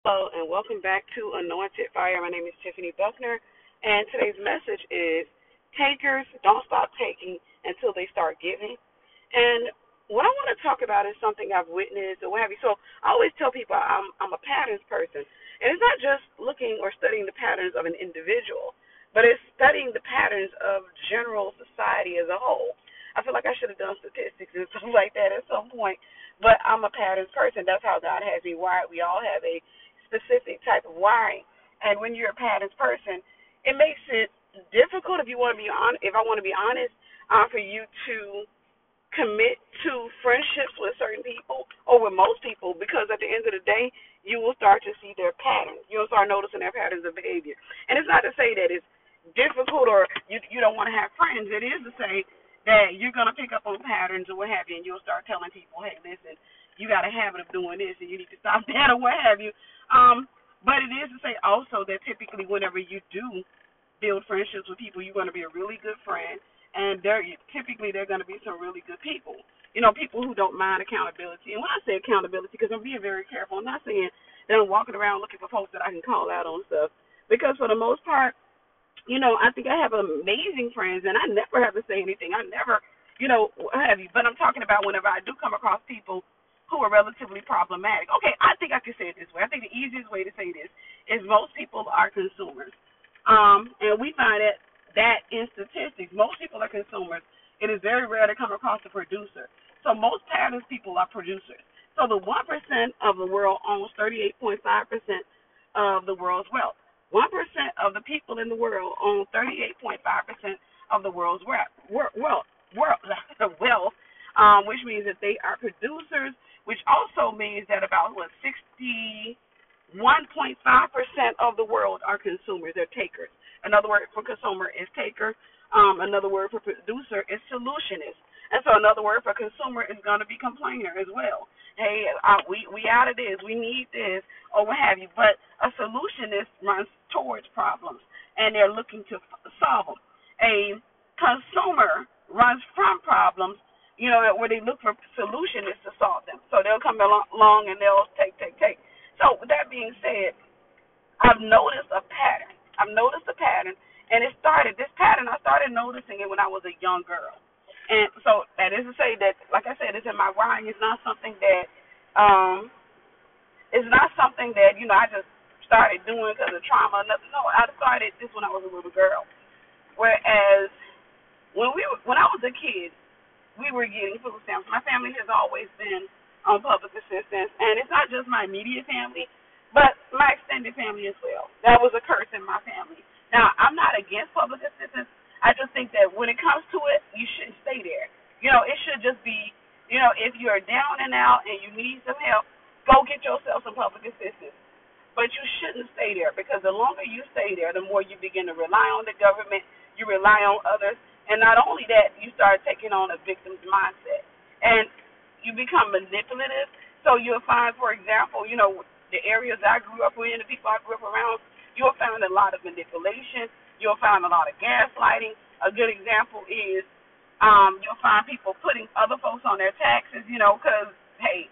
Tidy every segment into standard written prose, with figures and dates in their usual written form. Hello and welcome back to Anointed Fire. My name is Tiffany Buckner, and today's message is takers don't stop taking until they start giving. And what I want to talk about is something I've witnessed or what have you. So I always tell people I'm a patterns person, and it's not just looking or studying the patterns of an individual, but it's studying the patterns of general society as a whole. I feel like I should have done statistics and stuff like that at some point, but I'm a patterns person. That's how God has me wired. We all have a specific type of wiring, and when you're a patterns person, it makes it difficult if I want to be honest, for you to commit to friendships with certain people or with most people, because at the end of the day, you will start to see their patterns. You'll start noticing their patterns of behavior, and it's not to say that it's difficult or you don't want to have friends. It is to say that you're going to pick up on patterns or what have you, and you'll start telling people, hey, listen, you got a habit of doing this, and you need to stop that or what have you. But it is to say also that typically whenever you do build friendships with people, you're going to be a really good friend, and they're going to be some really good people. You know, people who don't mind accountability. And when I say accountability, because I'm being very careful, I'm not saying that I'm walking around looking for folks that I can call out on stuff, because for the most part, you know, I think I have amazing friends, and I never have to say anything. I never, you know, what have you. But I'm talking about whenever I do come across people who are relatively problematic. Okay, I think I can say it this way. I think the easiest way to say this is most people are consumers. And we find that in statistics, most people are consumers. It is very rare to come across a producer. So most patterns people are producers. So the 1% of the world owns 38.5% of the world's wealth. 1% of the people in the world own 38.5% of the world's wealth, which means that they are producers, which also means that about 61.5% of the world are consumers. They're takers. Another word for consumer is taker. Another word for producer is solutionist. And so another word for consumer is going to be complainer as well. Hey, we out of this. We need this or what have you. But a solutionist runs towards problems, and they're looking to solve them. A consumer runs from problems, you know, where they look for solutions to solve them. So they'll come along and they'll take. So with that being said, I've noticed a pattern, and it started, this pattern, I started noticing it when I was a young girl. And so that is to say that, like I said, it's in my wiring. It's not something that, you know, I just started doing because of trauma or nothing. No, I started this when I was a little girl. Whereas when I was a kid, we were getting food stamps. My family has always been on public assistance, and it's not just my immediate family, but my extended family as well. That was a curse in my family. Now, I'm not against public assistance. I just think that when it comes to it, you shouldn't stay there. You know, it should just be, you know, if you're down and out and you need some help, go get yourself some public assistance. But you shouldn't stay there, because the longer you stay there, the more you begin to rely on the government, you rely on others. And not only that, you start taking on a victim's mindset. And you become manipulative. So you'll find, for example, you know, the areas I grew up in, the people I grew up around, you'll find a lot of manipulation. You'll find a lot of gaslighting. A good example is you'll find people putting other folks on their taxes, you know, because, hey,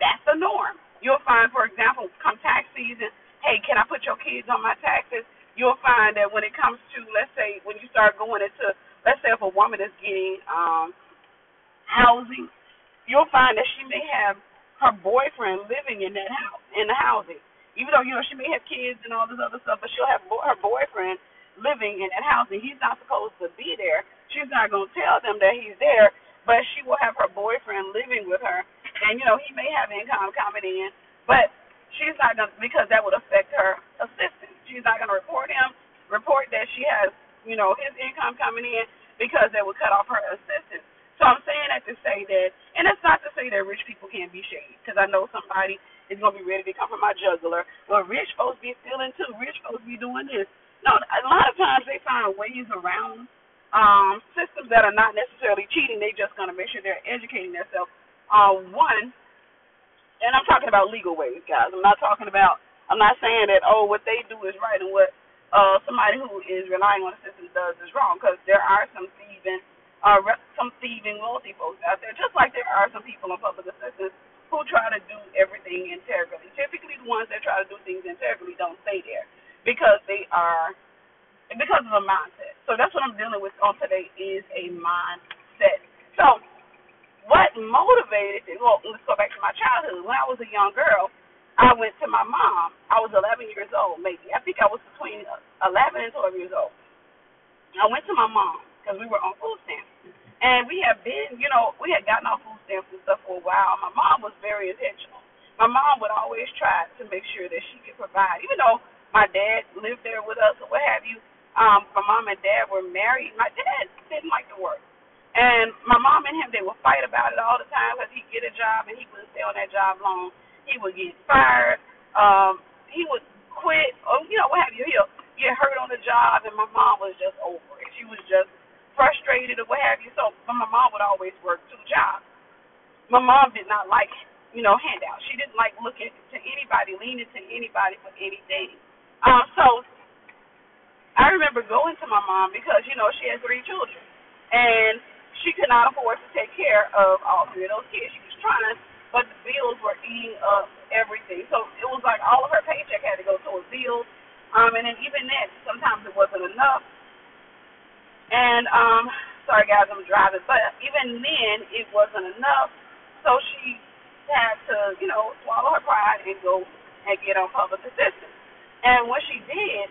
that's the norm. You'll find, for example, come tax season, hey, can I put your kids on my taxes? You'll find that when it comes to, let's say, when you start going into, let's say if a woman is getting housing, you'll find that she may have her boyfriend living in that house, in the housing. Even though, you know, she may have kids and all this other stuff, but she'll have her boyfriend living in that housing. He's not supposed to be there. She's not going to tell them that he's there, but she will have her boyfriend living with her. And, you know, he may have income coming in, but she's not going to, because that would affect her assistance. She's not going to report him, report that she has, you know, his income coming in, because they would cut off her assistance. So I'm saying that to say that, and that's not to say that rich people can't be shady, because I know somebody is going to be ready to come from my juggler. Well, rich folks be stealing too. Rich folks be doing this. No, a lot of times they find ways around systems that are not necessarily cheating. They're just going to make sure they're educating themselves. And I'm talking about legal ways, guys. I'm not saying that, oh, what they do is right and what somebody who is relying on the system does is wrong, because there are some thieving wealthy folks out there, just like there are some people on public assistance who try to do everything integrally. Typically the ones that try to do things integrally don't stay there because they are, because of the mindset. So that's what I'm dealing with on today is a mindset. So what motivated, well, let's go back to my childhood. When I was a young girl, I went to my mom. I was 11 years old, maybe. I think I was between 11 and 12 years old. I went to my mom because we were on food stamps. And we had been, you know, we had gotten off food stamps and stuff for a while. My mom was very intentional. My mom would always try to make sure that she could provide. Even though my dad lived there with us or what have you, my mom and dad were married. My dad didn't like to work. And my mom and him, they would fight about it all the time because he'd get a job and he wouldn't stay on that job long. He would get fired. He would quit. Or, you know, what have you. He'll get hurt on the job, and my mom was just over it. She was just frustrated or what have you. So my mom would always work two jobs. My mom did not like, you know, handouts. She didn't like looking to anybody, leaning to anybody for anything. So I remember going to my mom because, you know, she had three children, and she could not afford to take care of all three of those kids. She was trying to, but the bills were eating up everything. So it was like all of her paycheck had to go towards bills. And then even that, sometimes it wasn't enough. And, sorry, guys, I'm driving. But even then, it wasn't enough. So she had to, you know, swallow her pride and go and get on public assistance. And when she did,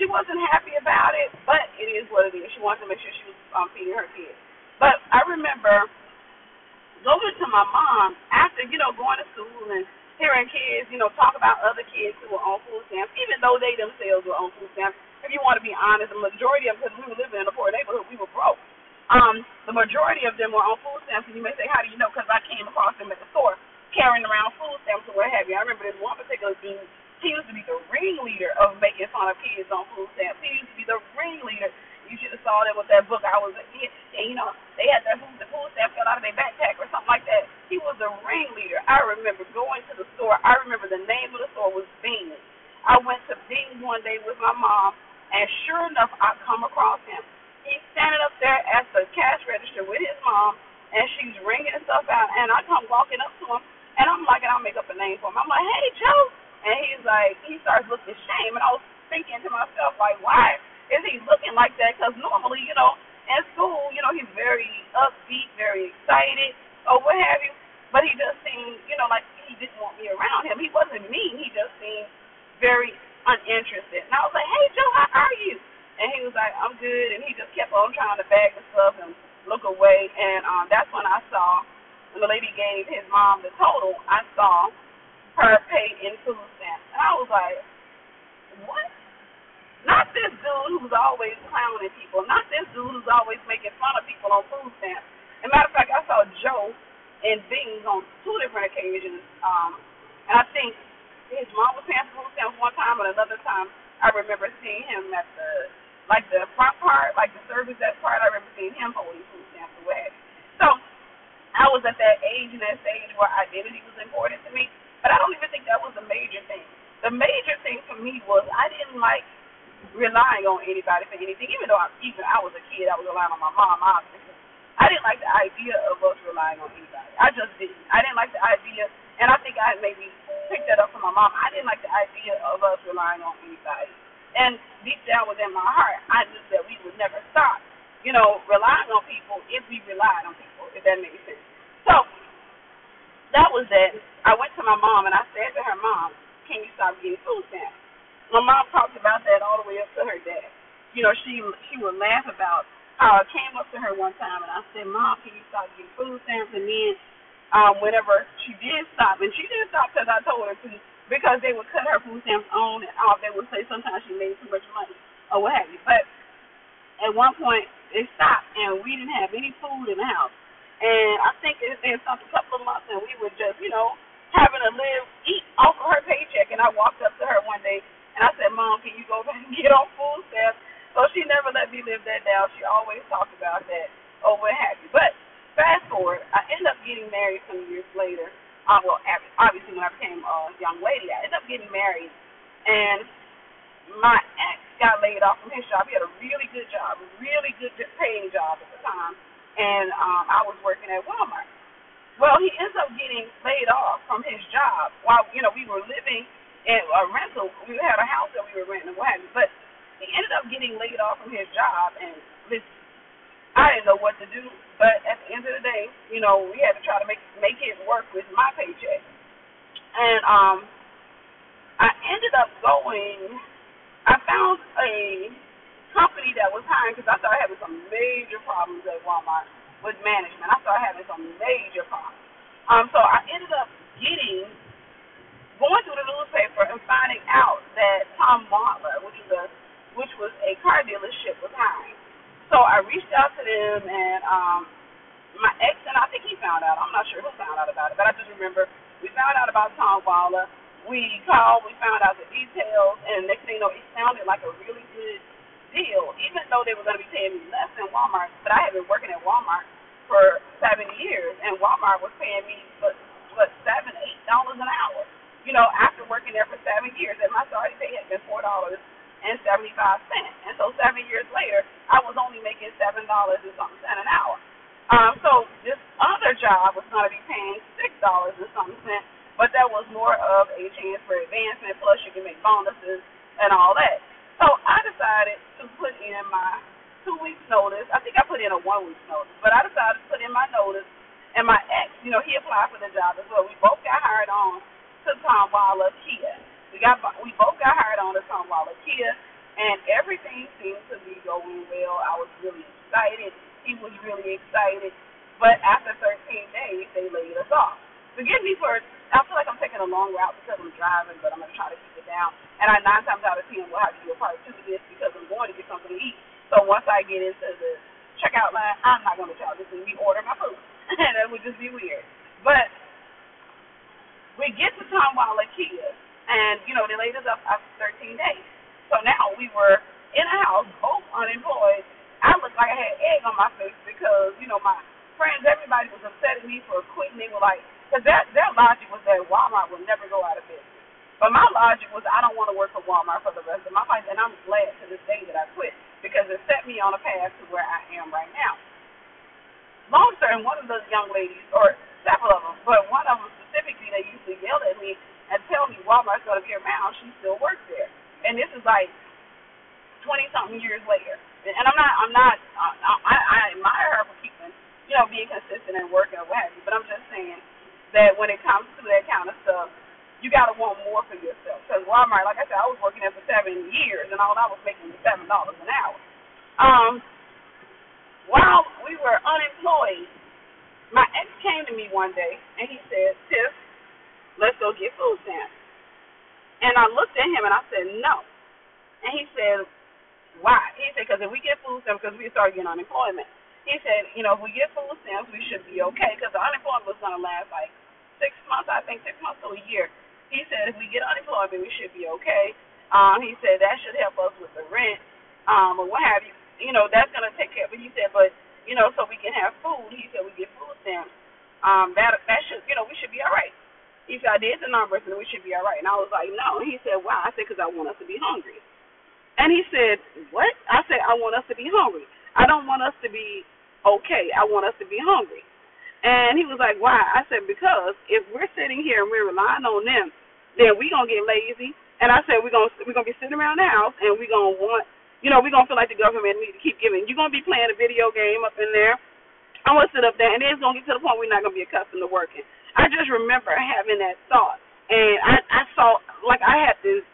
she wasn't happy about it, but it is what it is. She wanted to make sure she was feeding her kids. But I remember going to my mom after, you know, going to school and hearing kids, you know, talk about other kids who were on food stamps, even though they themselves were on food stamps. If you want to be honest, the majority of them, because we were living in a poor neighborhood, we were broke. The majority of them were on food stamps, and you may say, how do you know? Because I came across them at the store carrying around food stamps or what have you. I remember this one particular dude, he used to be the ringleader of making fun of kids on food stamps. He used to be the ringleader. You should have saw that with that book. I was a kid, and, you know, they had their food stamps fell out of their backpack or something like that. He was a ringleader. I remember going to the store. I remember the name of the store was Bing. I went to Bing one day with my mom, and sure enough, I come across him. He's standing up there at the cash register with his mom, and she's ringing stuff out, and I come walking up to him, and I'm like, and I'll make up a name for him. I'm like, hey, Joe. And he's like, he starts looking ashamed, and I was thinking to myself, like, why is he looking like that? Because normally, you know, in school, you know, he's very upbeat, very excited, or what have you. But he just seemed, you know, like he didn't want me around him. He wasn't mean. He just seemed very uninterested. And I was like, hey, Joe, how are you? And he was like, I'm good. And he just kept on trying to bag the stuff and look away. And that's when I saw, when the lady gave his mom the total, I saw her pay in food stamps. And I was like, what? Not this dude who's always clowning people. Not this dude who's always making fun of people on food stamps. As a matter of fact, I saw Joe and Bing on two different occasions. And I think his mom was paying for food stamps one time, and another time I remember seeing him at the, like, the front part, like the service desk part. I remember seeing him holding food stamps away. So I was at that age and that stage where identity was important to me, but I don't even think that was the major thing. The major thing for me was I didn't like relying on anybody for anything. Even though I was a kid, I was relying on my mom, obviously. I didn't like the idea of us relying on anybody. I just didn't. I didn't like the idea, and I think I maybe picked that up from my mom. I didn't like the idea of us relying on anybody. And deep down within my heart, I knew that we would never stop, you know, relying on people if we relied on people, if that makes sense. So that was that. I went to my mom, and I said to her, Mom, can you stop getting food stamps? My mom talked about that all the way up to her dad. You know, she would laugh about how I came up to her one time, and I said, Mom, can you stop getting food stamps? And then whenever she did stop, and she didn't stop because I told her to, because they would cut her food stamps on and off. They would say sometimes she made too much money or what have you. But at one point, it stopped, and we didn't have any food in the house. And I think it stopped a couple of months, and we were just, you know, having to eat off of her paycheck. And I walked up to her one day, and I said, Mom, can you go back and get on food stamps? So she never let me live that down. She always talked about that or what have you. But fast forward, I ended up getting married some years later. Well, obviously when I became a young lady, I ended up getting married. And my ex got laid off from his job. He had a really good job, a really good paying job at the time. And I was working at Walmart. Well, he ends up getting laid off from his job while, you know, we were living in a rental. We had a house that we were renting, but he ended up getting laid off from his job. And listen, I didn't know what to do, but at the end of the day, you know, we had to try to make it work with my paycheck. And I ended up going. I found a company that was hiring because I started having some major problems at Walmart with management. I started having some major problems. So I ended up going through the newspaper and finding out that Tom Waller, which was a car dealership, was hiring. So I reached out to them, and my ex, and I think he found out. I'm not sure who found out about it, but I just remember we found out about Tom Waller. We called, we found out the details, and next thing you know, it sounded like a really good deal, even though they were going to be paying me less than Walmart. But I had been working at Walmart for 7 years, and Walmart was paying me, what, $7, $8 an hour. You know, after working there for 7 years, and my starting pay had been $4.75. And so 7 years later, I was only making $7 and something an hour. So this other job was going to be paying $6 and something, but that was more of a chance for advancement. Plus, you can make bonuses and all that. So I decided to put in my 2 weeks' notice. I think I put in a 1 week's notice, but I decided to put in my notice. And my ex, you know, he applied for the job as well. We both got hired on to Tomball Kia. We both got hired on to Tomball Kia, and everything seemed to be going well. I was really excited. He was really excited. But after 13 days, they laid us off. Forgive me for, I feel like I'm taking a long route because I'm driving, but I'm going to try to keep it down. And I 9 times out of 10 will have to do a part 2 of this because I'm going to get something to eat. So once I get into the checkout line, I'm not going to try to reorder my food. And that would just be weird. But we get to Tomball Kia. And, you know, they laid us up after 13 days. So now we were in a house, both unemployed. I looked like I had egg on my face because, you know, my friends, everybody was upset at me for quitting. They were like, because their logic was that Walmart would never go out of business. But my logic was I don't want to work for Walmart for the rest of my life, and I'm glad to this day that I quit because it set me on a path to where I am right now. Long term, one of those young ladies, or several of them, but one of them specifically, they usually yelled at me and tell me Walmart's going to be around, she still works there. And this is like 20-something years later. And I admire her for keeping, you know, being consistent and working or what have you, but I'm just saying that when it comes to that kind of stuff, you got to want more for yourself. Because Walmart, like I said, I was working there for 7 years, and all I was making was $7 an hour. While we were unemployed, my ex came to me one day, and he said, "Tiff, let's go get food stamps." And I looked at him and I said, "No." And he said, "Why?" He said, "Because if we get food stamps, because we start getting unemployment." He said, "You know, if we get food stamps, we should be okay because the unemployment was going to last like 6 months, I think 6 months to a year." He said, "If we get unemployment, we should be okay." He said, "That should help us with the rent or what have you. You know, that's going to take care of it." He said, "But, you know, so we can have food." He said, "We get food stamps. That should, you know, we should be all right." He said, "I did the numbers, and we should be all right." And I was like, "No." He said, "Why?" I said, "Because I want us to be hungry." And he said, "What?" I said, "I want us to be hungry. I don't want us to be okay. I want us to be hungry." And he was like, "Why?" I said, "Because if we're sitting here and we're relying on them, then we're going to get lazy." And I said, we're gonna be sitting around the house, and we're going to want, you know, we're going to feel like the government needs to keep giving. You're going to be playing a video game up in there. I'm going to sit up there, and it's going to get to the point we're not going to be accustomed to working. I just remember having that thought, and I saw, like I had this,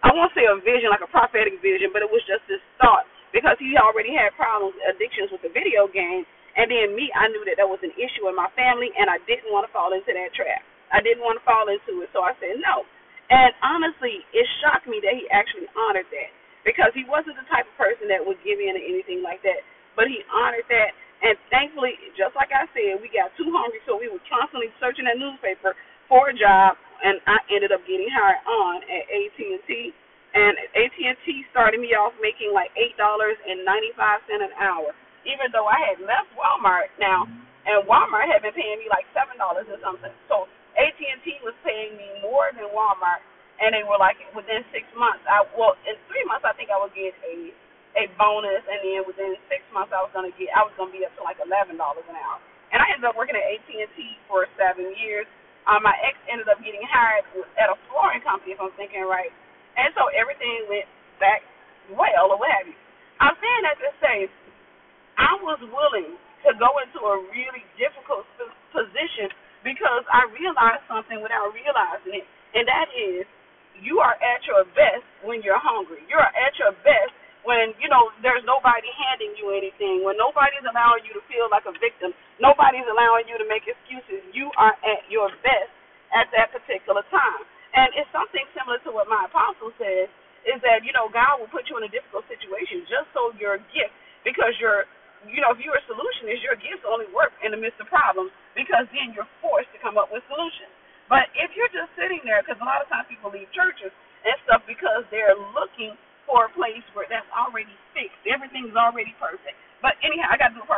I won't say a vision, like a prophetic vision, but it was just this thought, because he already had problems, addictions with the video game, and then me, I knew that was an issue in my family, and I didn't want to fall into that trap. I didn't want to fall into it, so I said no. And honestly, it shocked me that he actually honored that, because he wasn't the type of person that would give in or anything like that, but he honored that. And thankfully, just like I said, we got too hungry, so we were constantly searching that newspaper for a job, and I ended up getting hired on at AT&T. And AT&T started me off making like $8.95 an hour, even though I had left Walmart now, and Walmart had been paying me like $7 or something. So AT&T was paying me more than Walmart, and they were like, within 6 months, in 3 months, I think I would get a bonus, and then within 6 months I was going to be up to like $11 an hour. And I ended up working at AT&T for 7 years. My ex ended up getting hired at a flooring company, if I'm thinking right. And so everything went back well or what have you. I'm saying that to say I was willing to go into a really difficult position because I realized something without realizing it, and that is you are at your best when you're hungry. You are at your best when, you know, there's nobody handing you anything, when nobody's allowing you to feel like a victim, nobody's allowing you to make excuses. You are at your best at that particular time. And it's something similar to what my apostle says, is that, you know, God will put you in a difficult situation just so your gift, because your, you know, if you're a solutionist, your gifts only work in the midst of problems because then you're forced to come up with solutions. But if you're just sitting there, because a lot of times people leave churches and stuff because they're looking for a place where that's already fixed. Everything's already perfect. But anyhow, I got to do a